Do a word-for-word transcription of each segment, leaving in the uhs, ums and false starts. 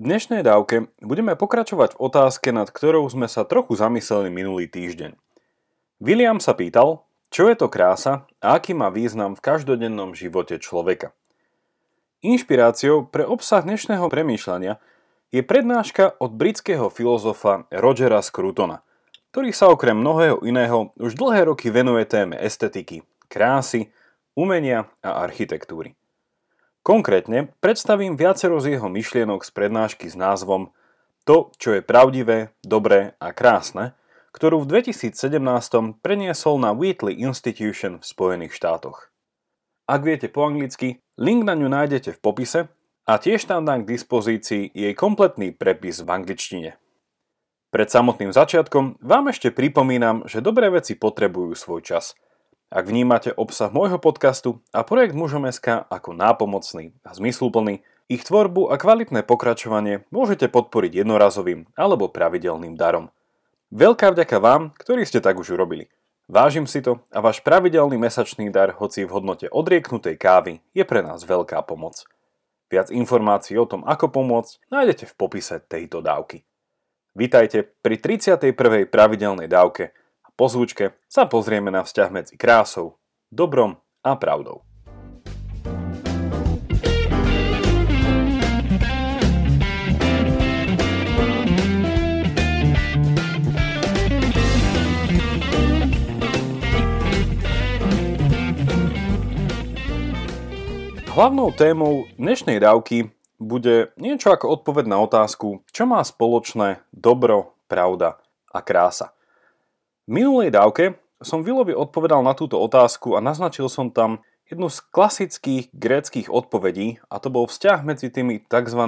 V dnešnej dávke budeme pokračovať v otázke, nad ktorou sme sa trochu zamysleli minulý týždeň. William sa pýtal, čo je to krása a aký má význam v každodennom živote človeka. Inšpiráciou pre obsah dnešného premýšľania je prednáška od britského filozofa Rogera Scrutona, ktorý sa okrem mnohého iného už dlhé roky venuje téme estetiky, krásy, umenia a architektúry. Konkrétne predstavím viacero z jeho myšlienok z prednášky s názvom To, čo je pravdivé, dobré a krásne, ktorú v dvetisícsedemnásť preniesol na Wheatley Institution v Spojených štátoch. Ak viete po anglicky, link na ňu nájdete v popise a tiež tam dám k dispozícii jej kompletný prepis v angličtine. Pred samotným začiatkom vám ešte pripomínam, že dobré veci potrebujú svoj čas. Ak vnímate obsah môjho podcastu a projekt mužom bodka es ká ako nápomocný a zmysluplný, ich tvorbu a kvalitné pokračovanie môžete podporiť jednorazovým alebo pravidelným darom. Veľká vďaka vám, ktorí ste tak už urobili. Vážim si to a váš pravidelný mesačný dar, hoci v hodnote odrieknutej kávy, je pre nás veľká pomoc. Viac informácií o tom, ako pomôcť, nájdete v popise tejto dávky. Vitajte pri tridsiatej prvej pravidelnej dávke. Po zvučke sa pozrieme na vzťah medzi krásou, dobrom a pravdou. Hlavnou témou dnešnej dávky bude niečo ako odpoveď na otázku, čo má spoločné dobro, pravda a krása. V minulej dávke som Willovi odpovedal na túto otázku a naznačil som tam jednu z klasických gréckych odpovedí a to bol vzťah medzi tými tzv.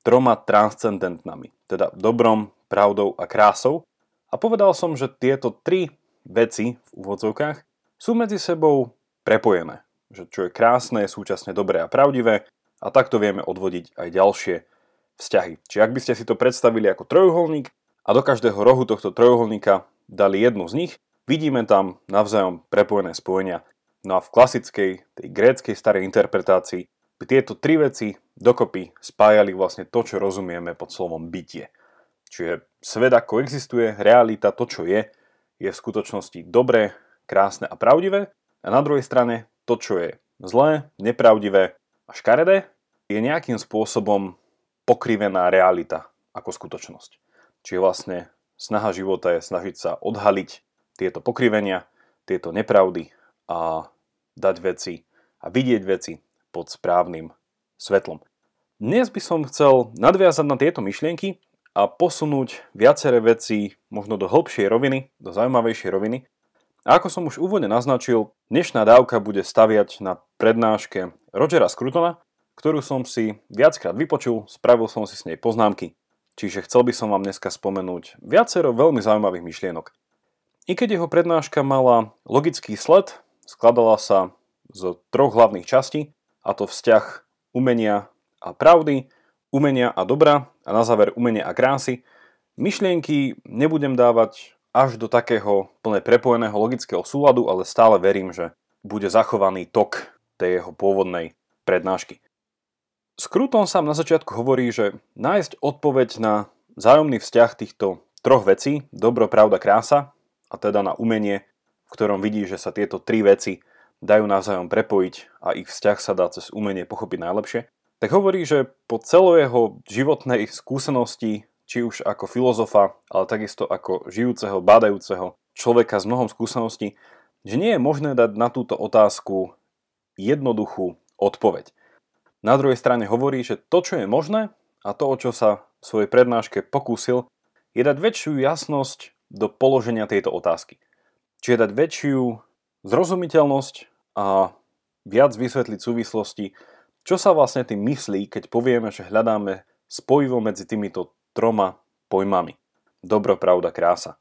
Troma transcendentnami, teda dobrom, pravdou a krásou. A povedal som, že tieto tri veci v úvodzovkách sú medzi sebou prepojené, že čo je krásne, je súčasne dobré a pravdivé a takto vieme odvodiť aj ďalšie vzťahy. Čiže ak by ste si to predstavili ako trojuholník a do každého rohu tohto trojuholníka dali jednu z nich, vidíme tam navzájom prepojené spojenia. No a v klasickej, tej gréckej starej interpretácii by tieto tri veci dokopy spájali vlastne to, čo rozumieme pod slovom bytie. Čiže svet ako existuje, realita, to čo je, je v skutočnosti dobré, krásne a pravdivé a na druhej strane to, čo je zlé, nepravdivé a škaredé, je nejakým spôsobom pokrivená realita ako skutočnosť. Čiže vlastne snaha života je snažiť sa odhaliť tieto pokrivenia, tieto nepravdy a dať veci a vidieť veci pod správnym svetlom. Dnes by som chcel nadviazať na tieto myšlienky a posunúť viaceré veci možno do hĺbšej roviny, do zaujímavejšej roviny. A ako som už úvodne naznačil, dnešná dávka bude staviať na prednáške Rogera Scrutona, ktorú som si viackrát vypočul, spravil som si s nej poznámky. Čiže chcel by som vám dneska spomenúť viacero veľmi zaujímavých myšlienok. I keď jeho prednáška mala logický sled, skladala sa z troch hlavných častí, a to vzťah umenia a pravdy, umenia a dobra a na záver umenia a krásy, myšlienky nebudem dávať až do takého plne prepojeného logického súladu, ale stále verím, že bude zachovaný tok tej jeho pôvodnej prednášky. Scruton sám na začiatku hovorí, že nájsť odpoveď na vzájomný vzťah týchto troch vecí, dobro, pravda, krása, a teda na umenie, v ktorom vidí, že sa tieto tri veci dajú navzájom prepojiť a ich vzťah sa dá cez umenie pochopiť najlepšie, tak hovorí, že po celú jeho životnej skúsenosti, či už ako filozofa, ale takisto ako žijúceho, bádajúceho človeka s mnohom skúseností, že nie je možné dať na túto otázku jednoduchú odpoveď. Na druhej strane hovorí, že to, čo je možné a to, o čo sa v svojej prednáške pokúsil, je dať väčšiu jasnosť do položenia tejto otázky. Čiže dať väčšiu zrozumiteľnosť a viac vysvetliť súvislosti, čo sa vlastne tým myslí, keď povieme, že hľadáme spojivo medzi týmito troma pojmami. Dobro, pravda, krása.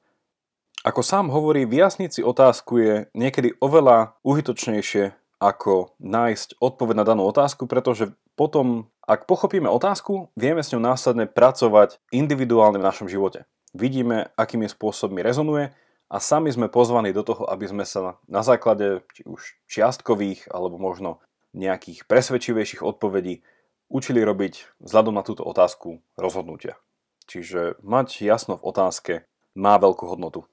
Ako sám hovorí, vyjasniť si otázku je niekedy oveľa užitočnejšie ako nájsť odpoveď na danú otázku, pretože potom, ak pochopíme otázku, vieme s ňou následne pracovať individuálne v našom živote. Vidíme, akými spôsobmi rezonuje a sami sme pozvaní do toho, aby sme sa na základe či už čiastkových alebo možno nejakých presvedčivejších odpovedí učili robiť vzhľadom na túto otázku rozhodnutia. Čiže mať jasno v otázke má veľkú hodnotu.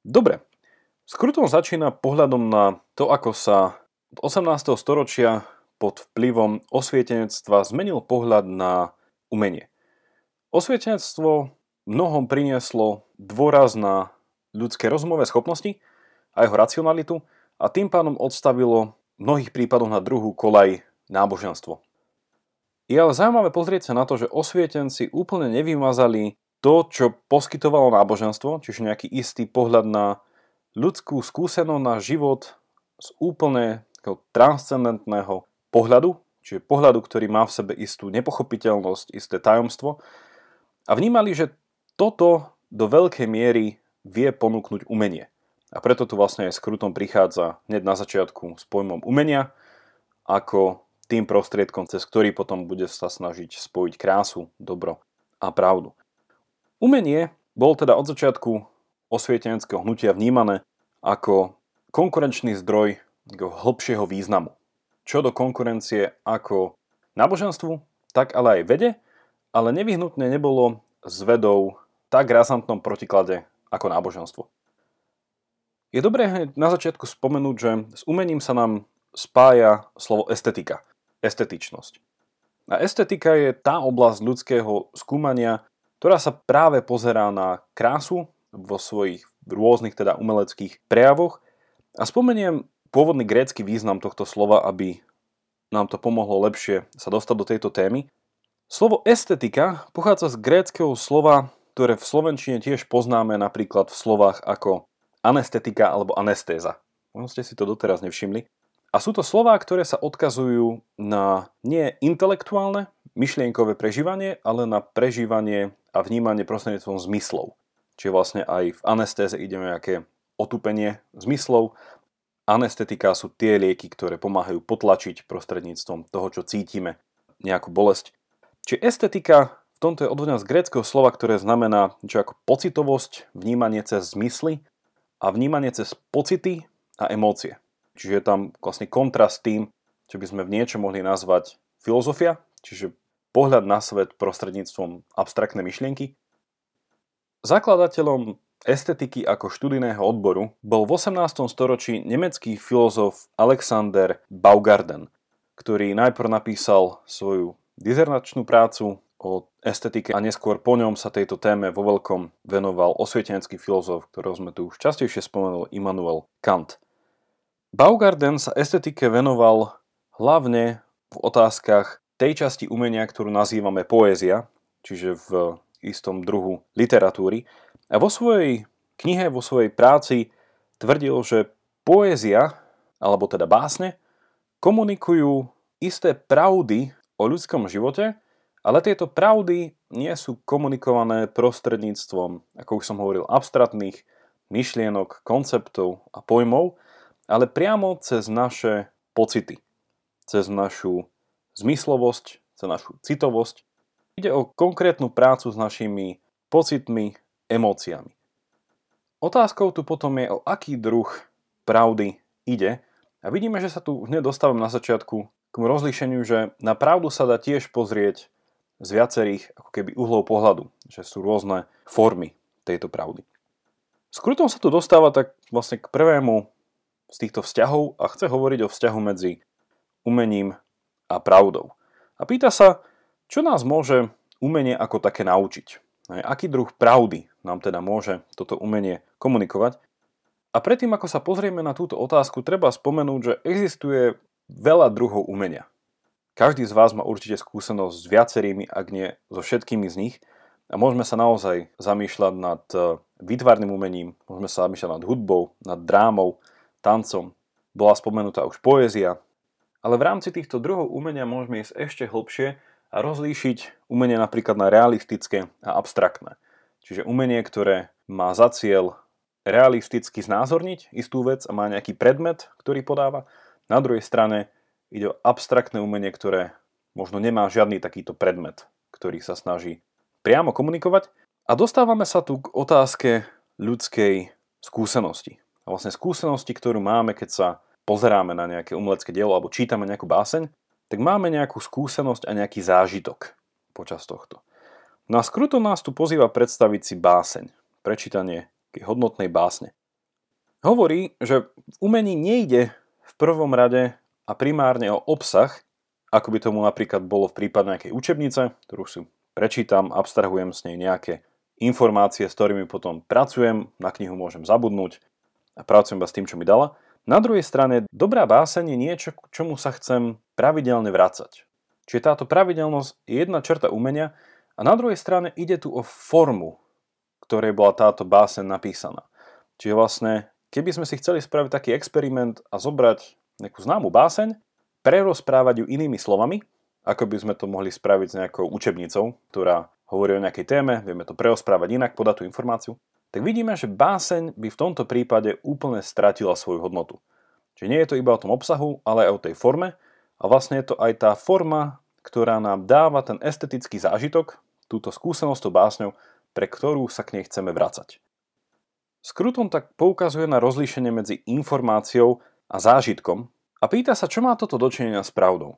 Dobre, Scruton začína pohľadom na to, ako sa od osemnásteho storočia pod vplyvom osvietenectva zmenil pohľad na umenie. Osvietenectvo mnohom prinieslo dôraz na ľudské rozumové schopnosti a jeho racionalitu a tým pádom odstavilo v mnohých prípadoch na druhú kolaj náboženstvo. Je ale zaujímavé pozrieť sa na to, že osvietenci úplne nevymazali to, čo poskytovalo náboženstvo, čiže nejaký istý pohľad na ľudskú skúsenosť, na život z úplne transcendentného pohľadu, čiže pohľadu, ktorý má v sebe istú nepochopiteľnosť, isté tajomstvo. A vnímali, že toto do veľkej miery vie ponúknuť umenie. A preto tu vlastne aj Scruton prichádza hneď na začiatku s pojmom umenia, ako tým prostriedkom, cez ktorý potom bude sa snažiť spojiť krásu, dobro a pravdu. Umenie bolo teda od začiatku osvieteneckého hnutia vnímané ako konkurenčný zdroj hlbšieho významu. Čo do konkurencie ako náboženstvu, tak ale aj vede, ale nevyhnutne nebolo s vedou tak razantnom protiklade ako náboženstvo. Je dobré hneď na začiatku spomenúť, že s umením sa nám spája slovo estetika, estetičnosť. A estetika je tá oblasť ľudského skúmania, ktorá sa práve pozerá na krásu vo svojich rôznych teda umeleckých prejavoch. A spomeniem pôvodný grécky význam tohto slova, aby nám to pomohlo lepšie sa dostať do tejto témy. Slovo estetika pochádza z gréckeho slova, ktoré v slovenčine tiež poznáme napríklad v slovách ako anestetika alebo anestéza. Možno ste si to doteraz nevšimli. A sú to slová, ktoré sa odkazujú na nie intelektuálne, myšlienkové prežívanie, ale na prežívanie a vnímanie prostredníctvom zmyslov. Čiže vlastne aj v anestéze ide o nejaké otupenie zmyslov. Anestetika sú tie lieky, ktoré pomáhajú potlačiť prostredníctvom toho, čo cítime, nejakú bolesť. Čiže estetika v tomto je odvodená z gréckeho slova, ktoré znamená niečo ako pocitovosť, vnímanie cez zmysly a vnímanie cez pocity a emócie. Čiže je tam vlastne kontrast tým, čo by sme v niečom mohli nazvať filozofia, čiže pohľad na svet prostredníctvom abstraktnej myšlienky. Zakladateľom estetiky ako študijného odboru bol v osemnástom storočí nemecký filozof Alexander Baumgarten, ktorý najprv napísal svoju dizernačnú prácu o estetike a neskôr po ňom sa tejto téme vo veľkom venoval osvietenský filozof, ktorého sme tu už častejšie spomenul, Immanuel Kant. Baumgarten sa estetike venoval hlavne v otázkach tej časti umenia, ktorú nazývame poézia, čiže v istom druhu literatúry. A vo svojej knihe, vo svojej práci tvrdil, že poézia, alebo teda básne, komunikujú isté pravdy o ľudskom živote, ale tieto pravdy nie sú komunikované prostredníctvom, ako už som hovoril, abstraktných myšlienok, konceptov a pojmov, ale priamo cez naše pocity, cez našu zmyslovosť, cez našu citovosť. Ide o konkrétnu prácu s našimi pocitmi, emóciami. Otázkou tu potom je, o aký druh pravdy ide a vidíme, že sa tu hneď dostávam na začiatku k rozlíšeniu, že na pravdu sa dá tiež pozrieť z viacerých ako keby uhlov pohľadu, že sú rôzne formy tejto pravdy. Scruton sa tu dostáva tak vlastne k prvému z týchto vzťahov a chce hovoriť o vzťahu medzi umením a pravdou. A pýta sa, čo nás môže umenie ako také naučiť. Aký druh pravdy nám teda môže toto umenie komunikovať? A predtým, ako sa pozrieme na túto otázku, treba spomenúť, že existuje veľa druhov umenia. Každý z vás má určite skúsenosť s viacerými, ak nie so všetkými z nich. A môžeme sa naozaj zamýšľať nad výtvarným umením, môžeme sa zamýšľať nad hudbou, nad drámou, tancom. Bola spomenutá už poézia. Ale v rámci týchto druhov umenia môžeme ísť ešte hlbšie a rozlíšiť umenie napríklad na realistické a abstraktné. Čiže umenie, ktoré má za cieľ realisticky znázorniť istú vec a má nejaký predmet, ktorý podáva. Na druhej strane ide o abstraktné umenie, ktoré možno nemá žiadny takýto predmet, ktorý sa snaží priamo komunikovať. A dostávame sa tu k otázke ľudskej skúsenosti. A vlastne skúsenosti, ktorú máme, keď sa pozeráme na nejaké umelecké dielo alebo čítame nejakú báseň. tak máme nejakú skúsenosť a nejaký zážitok počas tohto. No a Scruton nás tu pozýva predstaviť si báseň, prečítanie hodnotnej básne. Hovorí, že v umení nejde v prvom rade a primárne o obsah, ako by tomu napríklad bolo v prípade nejakej učebnice, ktorú si prečítam, abstrahujem z nej nejaké informácie, s ktorými potom pracujem, na knihu môžem zabudnúť a pracujem iba s tým, čo mi dala. Na druhej strane, dobrá báseň je niečo, k čomu sa chcem pravidelne vracať. Čiže táto pravidelnosť je jedna črta umenia a na druhej strane ide tu o formu, ktorej bola táto báseň napísaná. Čiže vlastne, keby sme si chceli spraviť taký experiment a zobrať nejakú známu báseň, prerozprávať ju inými slovami, ako by sme to mohli spraviť s nejakou učebnicou, ktorá hovorí o nejakej téme, vieme to prerozprávať inak, podať tú informáciu, tak vidíme, že báseň by v tomto prípade úplne stratila svoju hodnotu. Čiže nie je to iba o tom obsahu, ale aj o tej forme. A vlastne je to aj tá forma, ktorá nám dáva ten estetický zážitok, túto skúsenosť tú básňou, pre ktorú sa k nej chceme vracať. Scruton tak poukazuje na rozlíšenie medzi informáciou a zážitkom a pýta sa, čo má toto dočinenia s pravdou.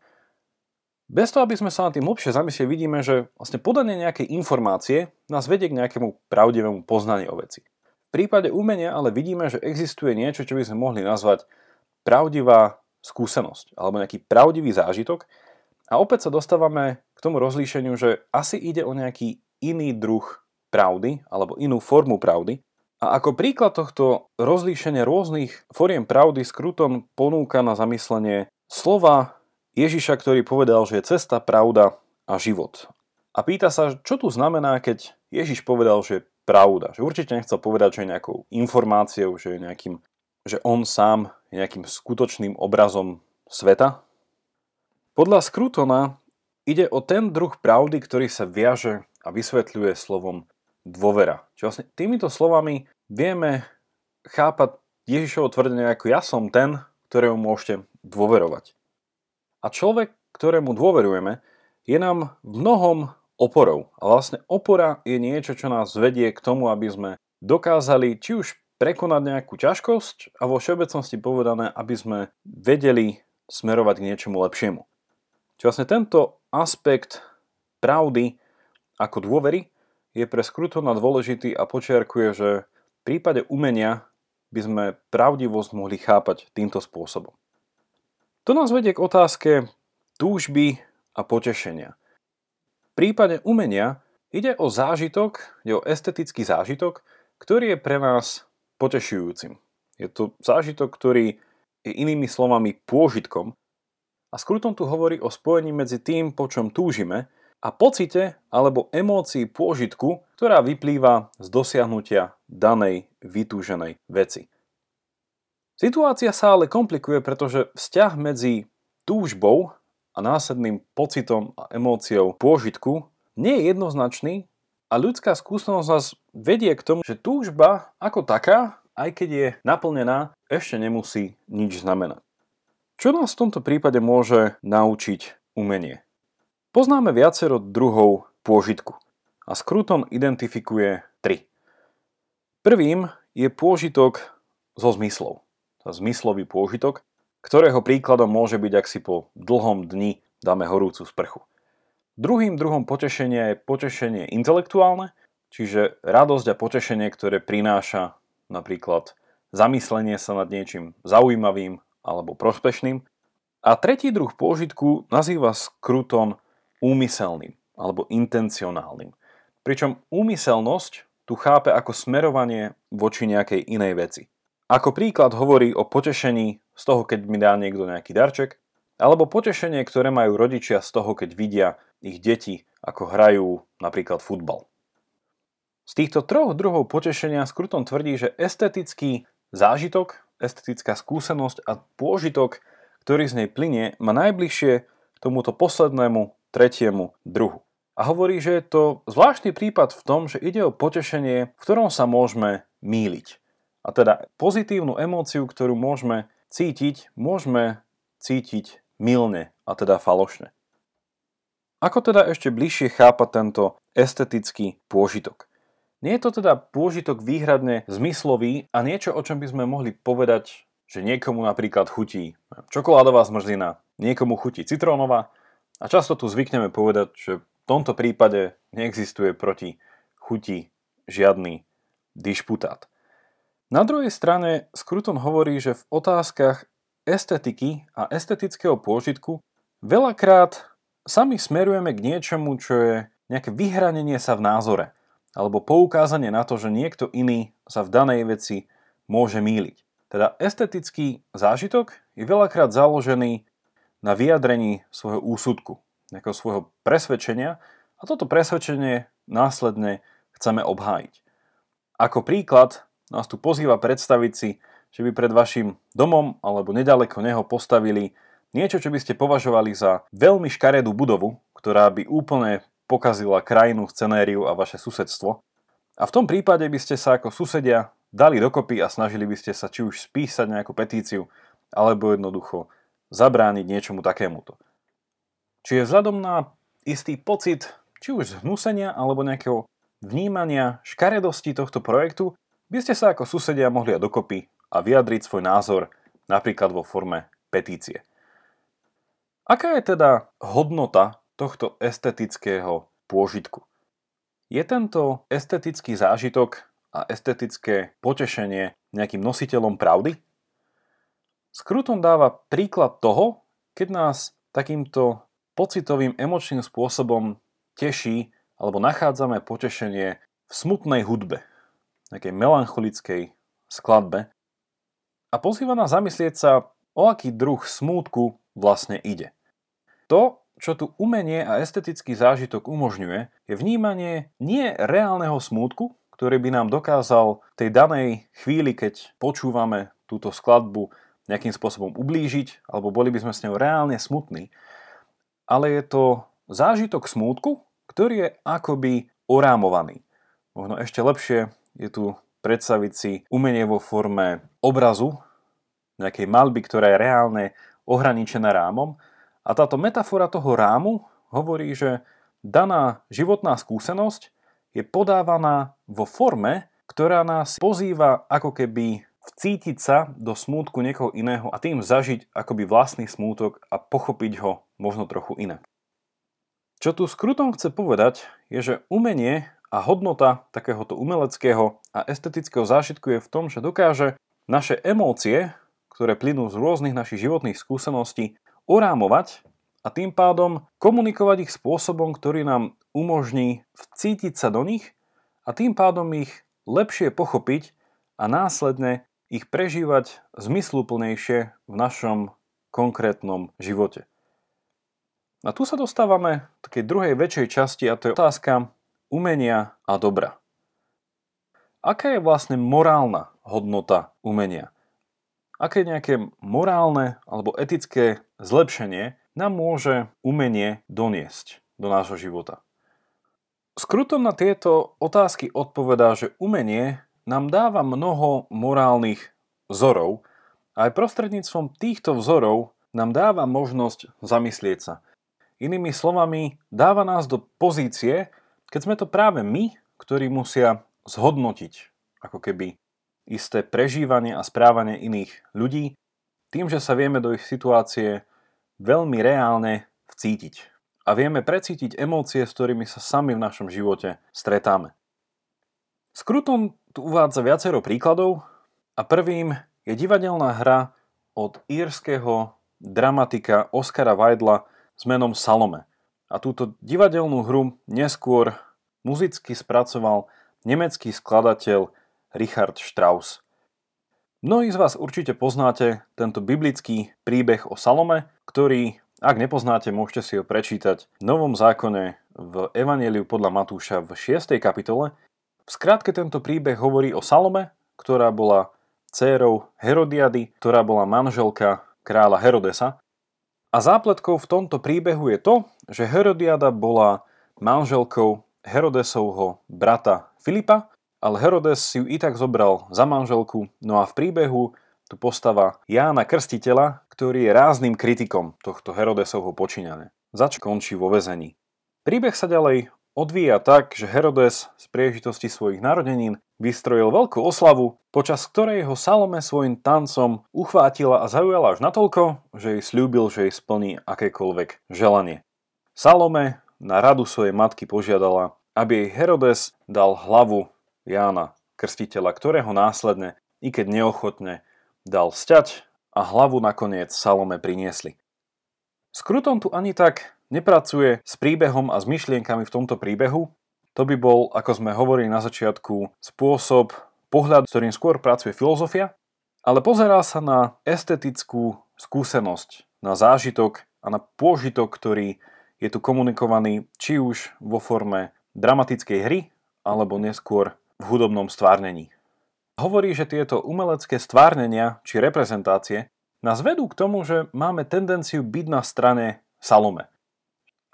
Bez toho, aby sme sa nad tým hlbšie zamysleli, vidíme, že vlastne podanie nejakej informácie nás vedie k nejakému pravdivému poznaniu o veci. V prípade umenia ale vidíme, že existuje niečo, čo by sme mohli nazvať pravdivá skúsenosť alebo nejaký pravdivý zážitok a opäť sa dostávame k tomu rozlíšeniu, že asi ide o nejaký iný druh pravdy alebo inú formu pravdy. A ako príklad tohto rozlíšenia rôznych foriem pravdy Scruton ponúka na zamyslenie slova Ježiša, ktorý povedal, že je cesta, pravda a život. A pýta sa, čo tu znamená, keď Ježiš povedal, že je pravda. Že určite nechcel povedať, že je nejakou informáciou, že je nejakým, že on sám je nejakým skutočným obrazom sveta. Podľa Scrutona ide o ten druh pravdy, ktorý sa viaže a vysvetľuje slovom dôvera. Čiže vlastne týmito slovami vieme chápať Ježišovo tvrdenie ako ja som ten, ktorému môžete dôverovať. A človek, ktorému dôverujeme, je nám v mnohom oporou. A vlastne opora je niečo, čo nás vedie k tomu, aby sme dokázali či už prekonať nejakú ťažkosť a vo všeobecnosti povedané, aby sme vedeli smerovať k niečomu lepšiemu. Čiže vlastne tento aspekt pravdy ako dôvery je pre Scrutona dôležitý a počiarkuje, že v prípade umenia by sme pravdivosť mohli chápať týmto spôsobom. To nás vedie k otázke túžby a potešenia. V prípade umenia ide o zážitok, ide o estetický zážitok, ktorý je pre nás potešujúcim. Je to zážitok, ktorý je inými slovami pôžitkom a Scruton tu hovorí o spojení medzi tým, po čom túžime a pocite alebo emócii pôžitku, ktorá vyplýva z dosiahnutia danej vytúženej veci. Situácia sa ale komplikuje, pretože vzťah medzi túžbou a následným pocitom a emóciou pôžitku nie je jednoznačný a ľudská skúsenosť nás vedie k tomu, že túžba ako taká, aj keď je naplnená, ešte nemusí nič znamenať. Čo nás v tomto prípade môže naučiť umenie? Poznáme viacero druhov pôžitku a Scruton identifikuje tri. Prvým je pôžitok zo zmyslov. Zmyslový pôžitok, ktorého príkladom môže byť, ak si po dlhom dni dáme horúcu sprchu. Druhým druhom potešenia je potešenie intelektuálne, čiže radosť a potešenie, ktoré prináša napríklad zamyslenie sa nad niečím zaujímavým alebo prospešným. A tretí druh pôžitku nazýva Scruton úmyselným alebo intencionálnym. Pričom úmyselnosť tu chápe ako smerovanie voči nejakej inej veci. Ako príklad hovorí o potešení z toho, keď mi dá niekto nejaký darček, alebo potešenie, ktoré majú rodičia z toho, keď vidia ich deti, ako hrajú napríklad futbal. Z týchto troch druhov potešenia Scruton tvrdí, že estetický zážitok, estetická skúsenosť a pôžitok, ktorý z nej plynie, má najbližšie k tomuto poslednému, tretiemu druhu. A hovorí, že je to zvláštny prípad v tom, že ide o potešenie, v ktorom sa môžeme mýliť. A teda pozitívnu emóciu, ktorú môžeme cítiť, môžeme cítiť mylne, a teda falošne. Ako teda ešte bližšie chápať tento estetický pôžitok? Nie je to teda pôžitok výhradne zmyslový a niečo, o čom by sme mohli povedať, že niekomu napríklad chutí čokoládová zmrzlina, niekomu chutí citrónová a často tu zvykneme povedať, že v tomto prípade neexistuje proti chuti žiadny dišputát. Na druhej strane Scruton hovorí, že v otázkach estetiky a estetického pôžitku veľakrát sami smerujeme k niečomu, čo je nejaké vyhranenie sa v názore alebo poukázanie na to, že niekto iný sa v danej veci môže mýliť. Teda estetický zážitok je veľakrát založený na vyjadrení svojho úsudku, nejakého svojho presvedčenia a toto presvedčenie následne chceme obhájiť. Ako príklad nás tu pozýva predstaviť si, že by pred vašim domom alebo nedaleko neho postavili niečo, čo by ste považovali za veľmi škaredú budovu, ktorá by úplne pokazila krajinu, scenériu a vaše susedstvo. A v tom prípade by ste sa ako susedia dali dokopy a snažili by ste sa či už spísať nejakú petíciu, alebo jednoducho zabrániť niečomu takémuto. Čiže vzhľadom na istý pocit, či už zhnusenia alebo nejakého vnímania škaredosti tohto projektu, by ste sa ako susedia mohli dať dokopy a vyjadriť svoj názor napríklad vo forme petície. Aká je teda hodnota tohto estetického pôžitku? Je tento estetický zážitok a estetické potešenie nejakým nositeľom pravdy? Scruton dáva príklad toho, keď nás takýmto pocitovým emočným spôsobom teší alebo nachádzame potešenie v smutnej hudbe, nejakej melancholickej skladbe a pozýva nás zamyslieť sa, o aký druh smútku vlastne ide. To, čo tu umenie a estetický zážitok umožňuje, je vnímanie nie reálneho smútku, ktorý by nám dokázal v tej danej chvíli, keď počúvame túto skladbu, nejakým spôsobom ublížiť, alebo boli by sme s ňou reálne smutní, ale je to zážitok smútku, ktorý je akoby orámovaný. Možno ešte lepšie je tu predstaviť si umenie vo forme obrazu, nejakej maľby, ktorá je reálne ohraničená rámom a táto metafora toho rámu hovorí, že daná životná skúsenosť je podávaná vo forme, ktorá nás pozýva ako keby vcítiť sa do smútku niekoho iného a tým zažiť akoby vlastný smútok a pochopiť ho možno trochu inak. Čo tu Scruton chce povedať, je, že umenie a hodnota takéhoto umeleckého a estetického zážitku je v tom, že dokáže naše emócie, ktoré plynú z rôznych našich životných skúseností, orámovať a tým pádom komunikovať ich spôsobom, ktorý nám umožní vcítiť sa do nich a tým pádom ich lepšie pochopiť a následne ich prežívať zmysluplnejšie v našom konkrétnom živote. A tu sa dostávame k takej druhej väčšej časti a to je otázka umenia a dobra. Aká je vlastne morálna hodnota umenia? Aké nejaké morálne alebo etické zlepšenie nám môže umenie doniesť do nášho života? Scruton na tieto otázky odpovedá, že umenie nám dáva mnoho morálnych vzorov a aj prostredníctvom týchto vzorov nám dáva možnosť zamyslieť sa. Inými slovami, dáva nás do pozície, keď sme to práve my, ktorí musia zhodnotiť ako keby isté prežívanie a správanie iných ľudí, tým, že sa vieme do ich situácie veľmi reálne vcítiť. A vieme precítiť emócie, s ktorými sa sami v našom živote stretáme. Scruton tu uvádza viacero príkladov a prvým je divadelná hra od írskeho dramatika Oscara Wildea s menom Salome. A túto divadelnú hru neskôr muzicky spracoval nemecký skladateľ Richard Strauss. Mnohí z vás určite poznáte tento biblický príbeh o Salome, ktorý ak nepoznáte, môžete si ho prečítať v Novom zákone v Evanjeliu podľa Matúša v šiestej kapitole. V skratke tento príbeh hovorí o Salome, ktorá bola dcérou Herodiady, ktorá bola manželka kráľa Herodesa. A zápletkou v tomto príbehu je to, že Herodiada bola manželkou Herodesovho brata Filipa, ale Herodes si ju i tak zobral za manželku. No a v príbehu tu postava Jána Krstiteľa, ktorý je rázným kritikom tohto Herodesovho počínania, zač končí vo väzení. Príbeh sa ďalej odvíja tak, že Herodes z príležitosti svojich narodenín vystrojil veľkú oslavu, počas ktorej ho Salome svojim tancom uchvátila a zaujala až natoľko, že jej sľúbil, že jej splní akékoľvek želanie. Salome na radu svojej matky požiadala, aby jej Herodes dal hlavu Jána Krstiteľa, ktorého následne, i keď neochotne, dal sťať a hlavu nakoniec Salome priniesli. Scruton tu ani tak nepracuje s príbehom a s myšlienkami v tomto príbehu. To by bol, ako sme hovorili na začiatku, spôsob, pohľad, s ktorým skôr pracuje filozofia, ale pozerá sa na estetickú skúsenosť, na zážitok a na pôžitok, ktorý je tu komunikovaný či už vo forme dramatickej hry, alebo neskôr v hudobnom stvárnení. Hovorí, že tieto umelecké stvárnenia či reprezentácie nás vedú k tomu, že máme tendenciu byť na strane Salome.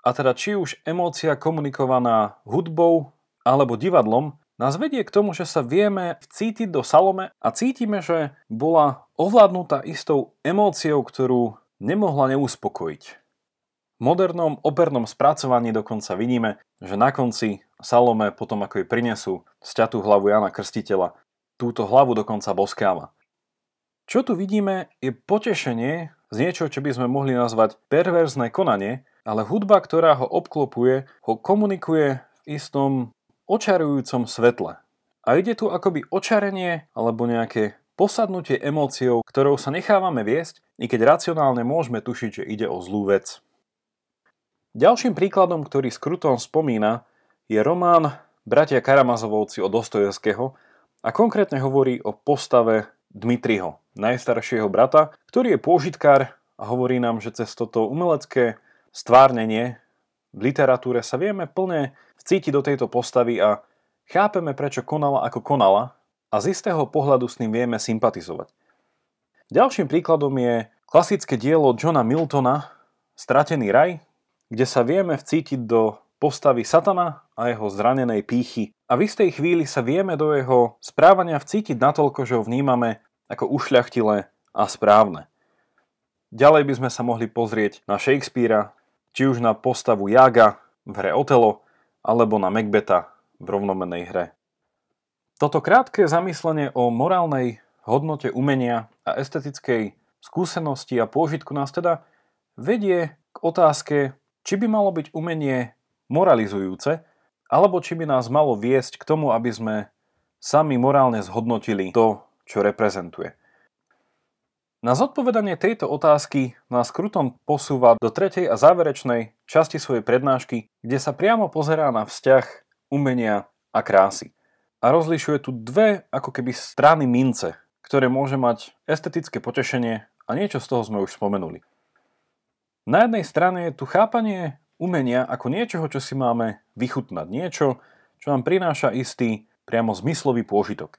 A teda či už emócia komunikovaná hudbou alebo divadlom nás vedie k tomu, že sa vieme vcítiť do Salome a cítime, že bola ovládnutá istou emóciou, ktorú nemohla neuspokojiť. V modernom opernom spracovaní dokonca vidíme, že na konci Salome, potom ako jej prinesú sťatú hlavu Jana Krstiteľa, túto hlavu dokonca boskáva. Čo tu vidíme, je potešenie z niečoho, čo by sme mohli nazvať perverzné konanie, ale hudba, ktorá ho obklopuje, ho komunikuje v istom očarujúcom svetle. A ide tu akoby očarenie alebo nejaké posadnutie emóciou, ktorou sa nechávame viesť, i keď racionálne môžeme tušiť, že ide o zlú vec. Ďalším príkladom, ktorý Scruton spomína, je román Bratia Karamazovovci od Dostojevského a konkrétne hovorí o postave Dmitriho, najstaršieho brata, ktorý je pôžitkár a hovorí nám, že cez toto umelecké stvárnenie v literatúre sa vieme plne vcítiť do tejto postavy a chápeme, prečo konala ako konala a z istého pohľadu s ním vieme sympatizovať. Ďalším príkladom je klasické dielo Johna Miltona Stratený raj, kde sa vieme vcítiť do postavy Satana a jeho zranenej pýchy a v istej chvíli sa vieme do jeho správania vcítiť natoľko, že ho vnímame ako ušľachtilé a správne. Ďalej by sme sa mohli pozrieť na Shakespearea, či už na postavu Jaga v hre Otelo, alebo na Macbeta v rovnomennej hre. Toto krátke zamyslenie o morálnej hodnote umenia a estetickej skúsenosti a pôžitku nás teda vedie k otázke, či by malo byť umenie moralizujúce, alebo či by nás malo viesť k tomu, aby sme sami morálne zhodnotili to, čo reprezentuje. Na zodpovedanie tejto otázky nás Scruton posúva do tretej a záverečnej časti svojej prednášky, kde sa priamo pozerá na vzťah umenia a krásy. A rozlišuje tu dve ako keby strany mince, ktoré môže mať estetické potešenie a niečo z toho sme už spomenuli. Na jednej strane je tu chápanie umenia ako niečoho, čo si máme vychutnať, niečo, čo nám prináša istý priamo zmyslový pôžitok.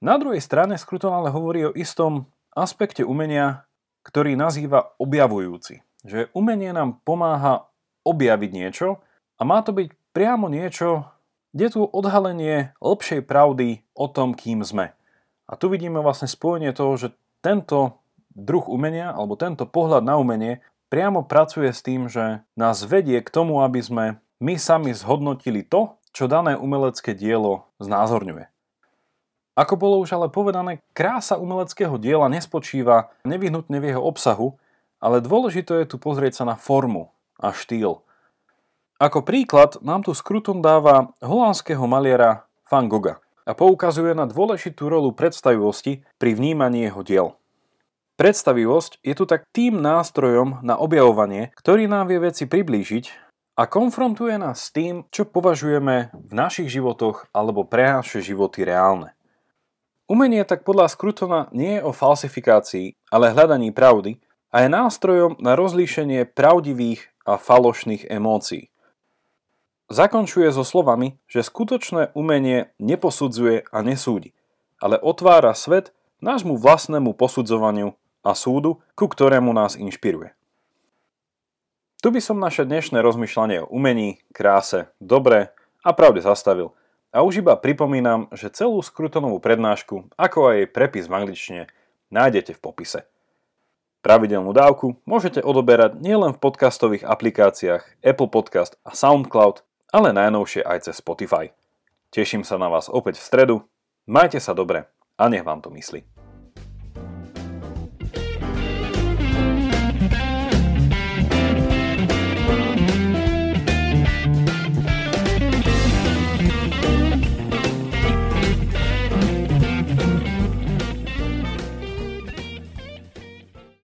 Na druhej strane Scruton ale hovorí o istom aspekte umenia, ktorý nazýva objavujúci. Že umenie nám pomáha objaviť niečo a má to byť priamo niečo, kde tu odhalenie lepšej pravdy o tom, kým sme. A tu vidíme vlastne spojenie toho, že tento druh umenia alebo tento pohľad na umenie priamo pracuje s tým, že nás vedie k tomu, aby sme my sami zhodnotili to, čo dané umelecké dielo znázorňuje. Ako bolo už ale povedané, krása umeleckého diela nespočíva nevyhnutne v jeho obsahu, ale dôležité je tu pozrieť sa na formu a štýl. Ako príklad nám tu Scruton dáva holandského maliara Van Gogha a poukazuje na dôležitú rolu predstavivosti pri vnímaní jeho diel. Predstavivosť je tu tak tým nástrojom na objavovanie, ktorý nám vie veci priblížiť a konfrontuje nás s tým, čo považujeme v našich životoch alebo pre naše životy reálne. Umenie tak podľa Scrutona nie je o falsifikácii, ale hľadaní pravdy a je nástrojom na rozlíšenie pravdivých a falošných emócií. Zakončuje so slovami, že skutočné umenie neposudzuje a nesúdi, ale otvára svet nášmu vlastnému posudzovaniu a súdu, ku ktorému nás inšpiruje. Tu by som naše dnešné rozmýšľanie o umení, kráse, dobre a pravde zastavil. A už iba pripomínam, že celú Scrutonovú prednášku, ako aj jej prepis v angličtine, nájdete v popise. Pravidelnú dávku môžete odoberať nielen v podcastových aplikáciách Apple Podcast a SoundCloud, ale najnovšie aj cez Spotify. Teším sa na vás opäť v stredu, majte sa dobre a nech vám to myslí.